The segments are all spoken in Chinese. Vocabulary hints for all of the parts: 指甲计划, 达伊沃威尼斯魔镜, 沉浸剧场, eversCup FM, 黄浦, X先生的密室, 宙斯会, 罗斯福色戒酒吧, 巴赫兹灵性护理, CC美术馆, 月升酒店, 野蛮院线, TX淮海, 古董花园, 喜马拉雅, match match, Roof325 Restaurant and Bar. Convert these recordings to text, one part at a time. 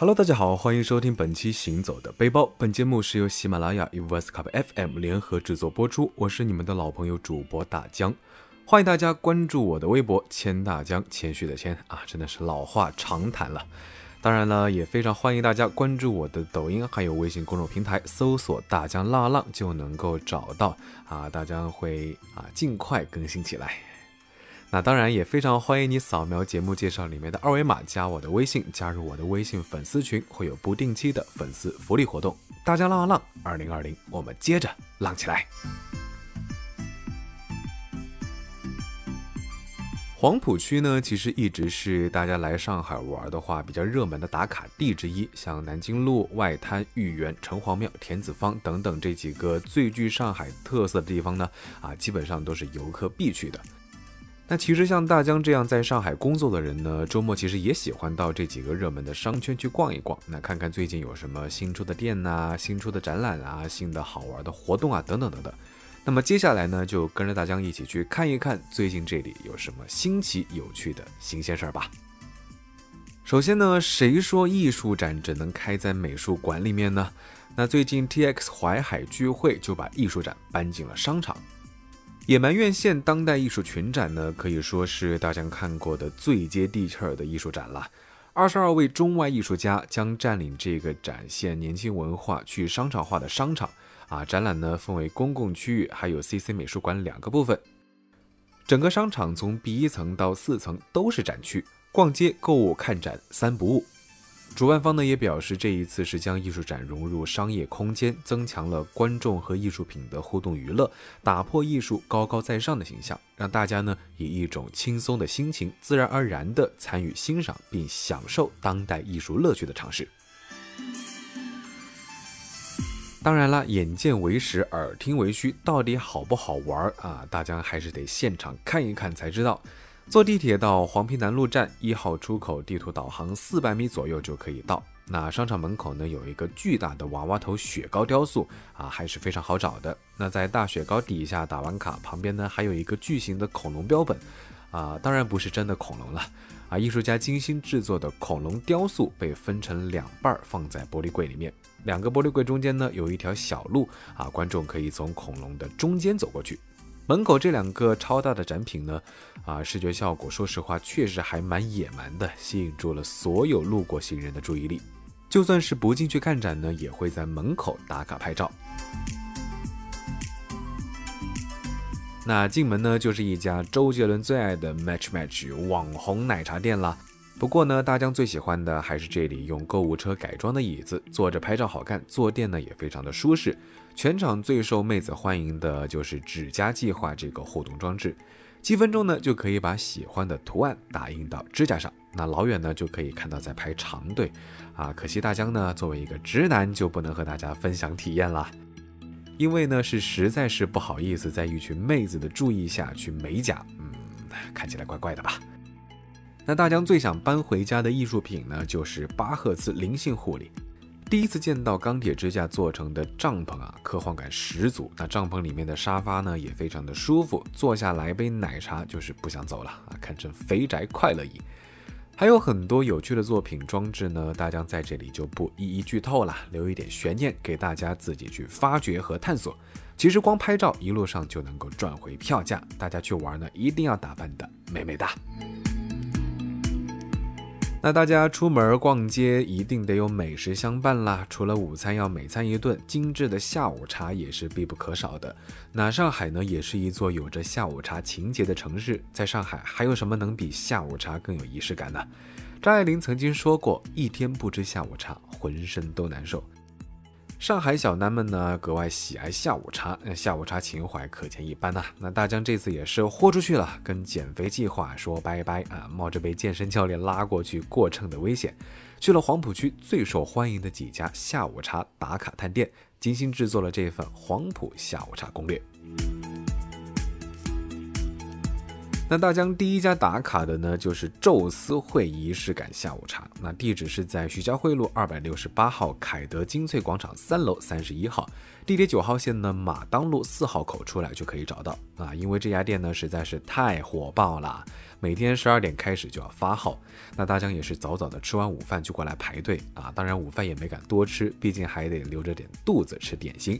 Hello， 大家好，欢迎收听本期行走的背包。本节目是由喜马拉雅 eversCup FM 联合制作播出，我是你们的老朋友主播大江，欢迎大家关注我的微博谦大江，谦虚的谦啊，真的是老话常谈了。当然了，也非常欢迎大家关注我的抖音还有微信公众平台，搜索大江浪浪就能够找到啊，大江会尽快更新起来。那当然也非常欢迎你扫描节目介绍里面的二维码，加我的微信，加入我的微信粉丝群，会有不定期的粉丝福利活动。大江浪浪2020，我们接着浪起来。黄浦区呢，其实一直是大家来上海玩的话比较热门的打卡地之一，像南京路、外滩、豫园、城隍庙、田子坊等等这几个最具上海特色的地方呢，基本上都是游客必去的。那其实像大江这样在上海工作的人呢，周末其实也喜欢到这几个热门的商圈去逛一逛，那看看最近有什么新出的店啊、新出的展览啊、新的好玩的活动啊等等等等。那么接下来呢，就跟着大江一起去看一看最近这里有什么新奇有趣的新鲜事儿吧。首先呢，谁说艺术展只能开在美术馆里面呢？那最近 TX 淮海聚会就把艺术展搬进了商场。野蛮院线当代艺术群展呢，可以说是大江看过的最接地气儿的艺术展了。22位中外艺术家将占领这个展现年轻文化去商场化的商场。展览呢分为公共区域还有 CC 美术馆两个部分，整个商场从 B1 层到4层都是展区，逛街、购物、看展三不误。主办方呢也表示，这一次是将艺术展融入商业空间，增强了观众和艺术品的互动娱乐，打破艺术高高在上的形象，让大家呢以一种轻松的心情自然而然地参与欣赏并享受当代艺术乐趣的尝试。当然了，眼见为实，耳听为虚，到底好不好玩大家还是得现场看一看才知道。坐地铁到黄陂南路站1号出口，地图导航400米左右就可以到。那商场门口呢有一个巨大的娃娃头雪糕雕塑还是非常好找的。那在大雪糕底下打完卡，旁边呢还有一个巨型的恐龙标本当然不是真的恐龙了艺术家精心制作的恐龙雕塑被分成两半放在玻璃柜里面，两个玻璃柜中间呢有一条小路观众可以从恐龙的中间走过去。门口这两个超大的展品呢，视觉效果说实话确实还蛮野蛮的，吸引住了所有路过行人的注意力。就算是不进去看展呢，也会在门口打卡拍照。那进门呢，就是一家周杰伦最爱的 match match 网红奶茶店啦。不过呢，大江最喜欢的还是这里用购物车改装的椅子，坐着拍照好看，坐垫呢也非常的舒适。全场最受妹子欢迎的就是指甲计划这个互动装置，7分钟呢就可以把喜欢的图案打印到指甲上，那老远呢就可以看到在排长队可惜大江呢作为一个直男就不能和大家分享体验啦，因为呢是实在是不好意思在一群妹子的注意下去美甲，看起来怪怪的吧。那大江最想搬回家的艺术品呢，就是巴赫兹灵性护理。第一次见到钢铁支架做成的帐篷科幻感十足，那帐篷里面的沙发呢也非常的舒服，坐下来杯奶茶就是不想走了堪称肥宅快乐椅。还有很多有趣的作品装置呢，大江在这里就不一一剧透了，留一点悬念给大家自己去发掘和探索。其实光拍照一路上就能够赚回票价，大家去玩呢一定要打扮的美美哒。那大家出门逛街一定得有美食相伴啦，除了午餐要每餐一顿，精致的下午茶也是必不可少的。那上海呢也是一座有着下午茶情节的城市，在上海还有什么能比下午茶更有仪式感呢？张爱玲曾经说过，一天不吃下午茶，浑身都难受。上海小男们呢格外喜爱下午茶，下午茶情怀可见一斑那大江这次也是豁出去了，跟减肥计划说拜拜冒着被健身教练拉过去过秤的危险，去了黄浦区最受欢迎的几家下午茶打卡探店，精心制作了这份黄浦下午茶攻略。那大江第一家打卡的呢，就是宙斯会仪式感下午茶。那地址是在徐家汇路268号凯德金翠广场3楼31号，地铁9号线呢马当路4号口出来就可以找到。啊，因为这家店呢实在是太火爆了，每天12点开始就要发号。那大江也是早早的吃完午饭就过来排队啊，当然午饭也没敢多吃，毕竟还得留着点肚子吃点心。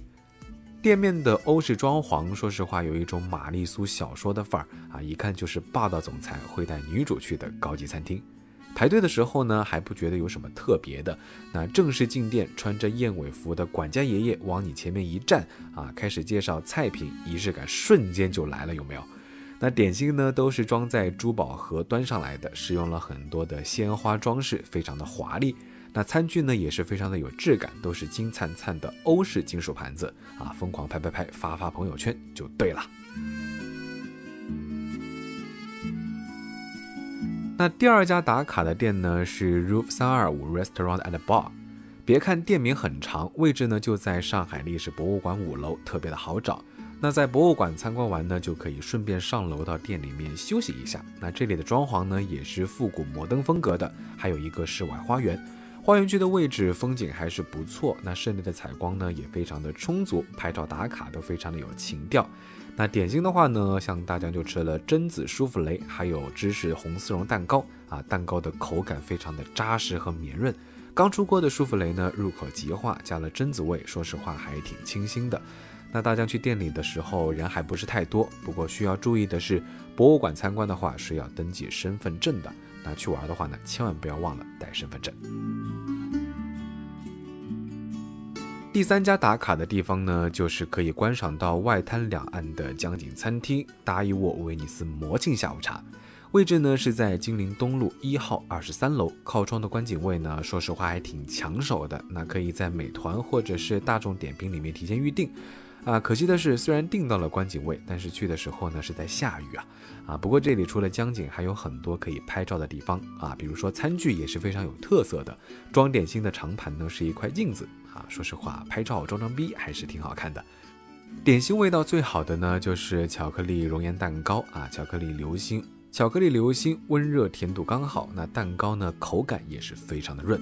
店面的欧式装潢说实话有一种玛丽苏小说的范儿啊，一看就是霸道总裁会带女主去的高级餐厅。排队的时候呢还不觉得有什么特别的，那正式进店穿着燕尾服的管家爷爷往你前面一站啊，开始介绍菜品，仪式感瞬间就来了，有没有？那点心呢都是装在珠宝盒端上来的，使用了很多的鲜花装饰，非常的华丽。那餐具呢也是非常的有质感，都是金灿灿的欧式金属盘子啊，疯狂拍发朋友圈就对了。那第二家打卡的店呢是 Roof325 Restaurant and Bar， 别看店名很长，位置呢就在上海历史博物馆5楼，特别的好找。那在博物馆参观完呢，就可以顺便上楼到店里面休息一下。那这里的装潢呢也是复古摩登风格的，还有一个室外花园，花园区的位置风景还是不错，那室内的采光呢也非常的充足，拍照打卡都非常的有情调。那点心的话呢，像大家就吃了榛子舒芙蕾，还有芝士红丝绒蛋糕啊，蛋糕的口感非常的扎实和绵润。刚出锅的舒芙蕾呢入口即化，加了榛子味，说实话还挺清新的。那大江去店里的时候人还不是太多，不过需要注意的是，博物馆参观的话是要登记身份证的，那去玩的话呢千万不要忘了带身份证。第三家打卡的地方呢，就是可以观赏到外滩两岸的江景餐厅达伊沃威尼斯魔镜下午茶，位置呢是在金陵东路1号23楼，靠窗的观景位呢，说实话还挺抢手的，那可以在美团或者是大众点评里面提前预定。啊，可惜的是，虽然订到了观景位，但是去的时候呢是在下雨啊。不过这里除了江景，还有很多可以拍照的地方啊，比如说餐具也是非常有特色的，装点心的长盘呢是一块镜子啊。说实话，拍照装逼还是挺好看的。点心味道最好的呢就是巧克力熔岩蛋糕啊，巧克力流心温热甜度刚好，那蛋糕呢口感也是非常的润。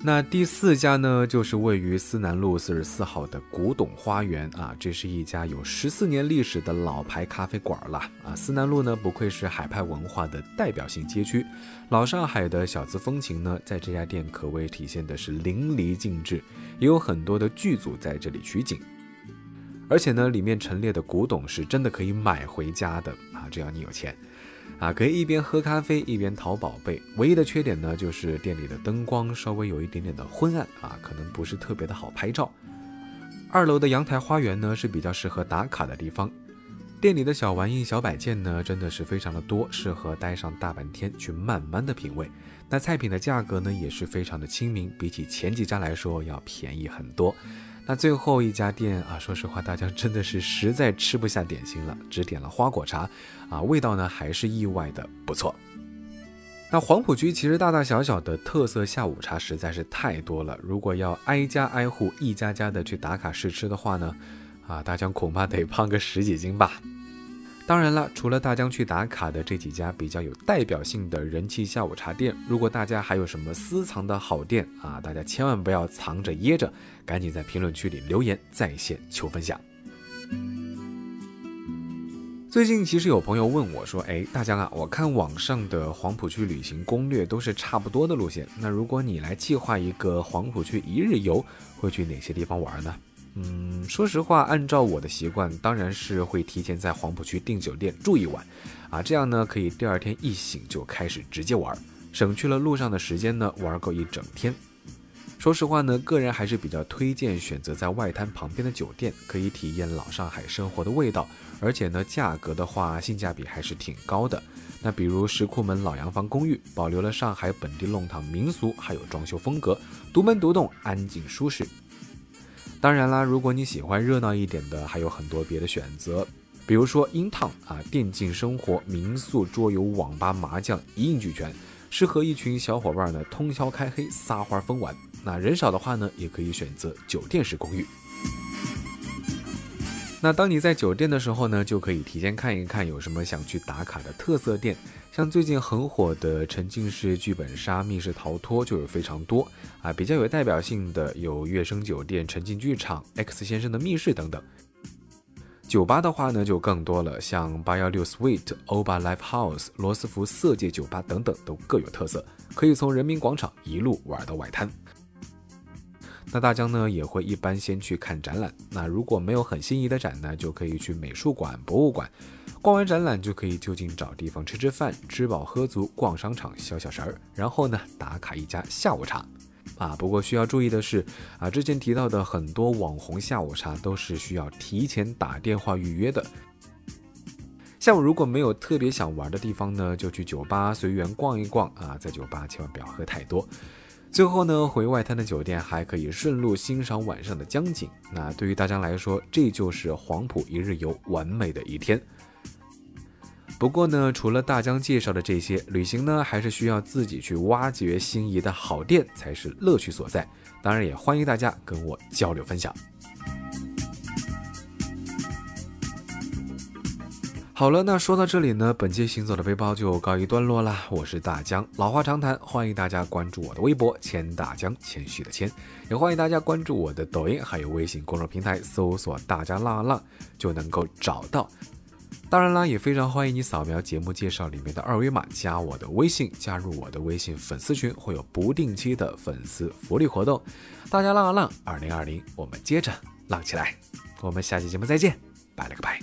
那第四家呢，就是位于思南路44号的古董花园啊，这是一家有14年历史的老牌咖啡馆了啊。思南路呢，不愧是海派文化的代表性街区，老上海的小资风情呢，在这家店可谓体现的是淋漓尽致，也有很多的剧组在这里取景。而且呢，里面陈列的古董是真的可以买回家的啊，只要你有钱。啊，可以一边喝咖啡一边淘宝贝，唯一的缺点呢就是店里的灯光稍微有一点点的昏暗啊，可能不是特别的好拍照。2楼的阳台花园呢是比较适合打卡的地方，店里的小玩意小摆件呢真的是非常的多，适合待上大半天去慢慢的品味。那菜品的价格呢也是非常的亲民，比起前几家来说要便宜很多。那最后一家店啊，说实话大家真的是实在吃不下点心了，只点了花果茶啊，味道呢还是意外的不错。那黄浦区其实大大小小的特色下午茶实在是太多了，如果要挨家挨户一家家的去打卡试吃的话呢，啊，大江恐怕得胖个10几斤吧。当然了，除了大江去打卡的这几家比较有代表性的人气下午茶店，如果大家还有什么私藏的好店啊，大家千万不要藏着掖着，赶紧在评论区里留言在线求分享。最近其实有朋友问我说，大江啊，我看网上的黄浦区旅行攻略都是差不多的路线，那如果你来计划一个黄浦区1日游，会去哪些地方玩呢？说实话，按照我的习惯，当然是会提前在黄浦区订酒店住一晚，啊，这样呢可以第二天一醒就开始直接玩，省去了路上的时间呢，玩够一整天。说实话呢，个人还是比较推荐选择在外滩旁边的酒店，可以体验老上海生活的味道，而且呢，价格的话性价比还是挺高的。那比如石库门老洋房公寓，保留了上海本地弄堂民俗还有装修风格，独门独栋，安静舒适。当然啦，如果你喜欢热闹一点的，还有很多别的选择，比如说英烫啊、电竞生活、民宿、桌游、网吧、麻将一应俱全，适合一群小伙伴呢通宵开黑撒欢疯玩。那人少的话呢，也可以选择酒店式公寓。那当你在酒店的时候呢，就可以提前看一看有什么想去打卡的特色店，像最近很火的沉浸式剧本杀、密室逃脱就有非常多啊，比较有代表性的有月升酒店、沉浸剧场、X 先生的密室等等。酒吧的话呢，就更多了，像816 Suite、Obalife House、罗斯福色戒酒吧等等，都各有特色，可以从人民广场一路玩到外滩。那大家呢也会一般先去看展览，那如果没有很心仪的展呢，就可以去美术馆、博物馆，逛完展览就可以就近找地方吃吃饭，吃饱喝足，逛商场消消神儿，然后呢打卡一家下午茶。不过需要注意的是之前提到的很多网红下午茶都是需要提前打电话预约的。下午如果没有特别想玩的地方呢，就去酒吧随缘逛一逛在酒吧千万不要喝太多。最后呢，回外滩的酒店还可以顺路欣赏晚上的江景。那对于大家来说，这就是黄埔一日游完美的一天。不过呢，除了大江介绍的这些，旅行呢还是需要自己去挖掘心仪的好店才是乐趣所在。当然也欢迎大家跟我交流分享。好了，那说到这里呢，本期行走的背包就告一段落啦。我是大江，老话常谈，欢迎大家关注我的微博谦大江，谦虚的谦，也欢迎大家关注我的抖音还有微信公众平台，搜索大江浪啊浪就能够找到。当然啦，也非常欢迎你扫描节目介绍里面的二维码加我的微信，加入我的微信粉丝群，会有不定期的粉丝福利活动。大江浪啊浪2020，我们接着浪起来，我们下期节目再见，拜了个拜。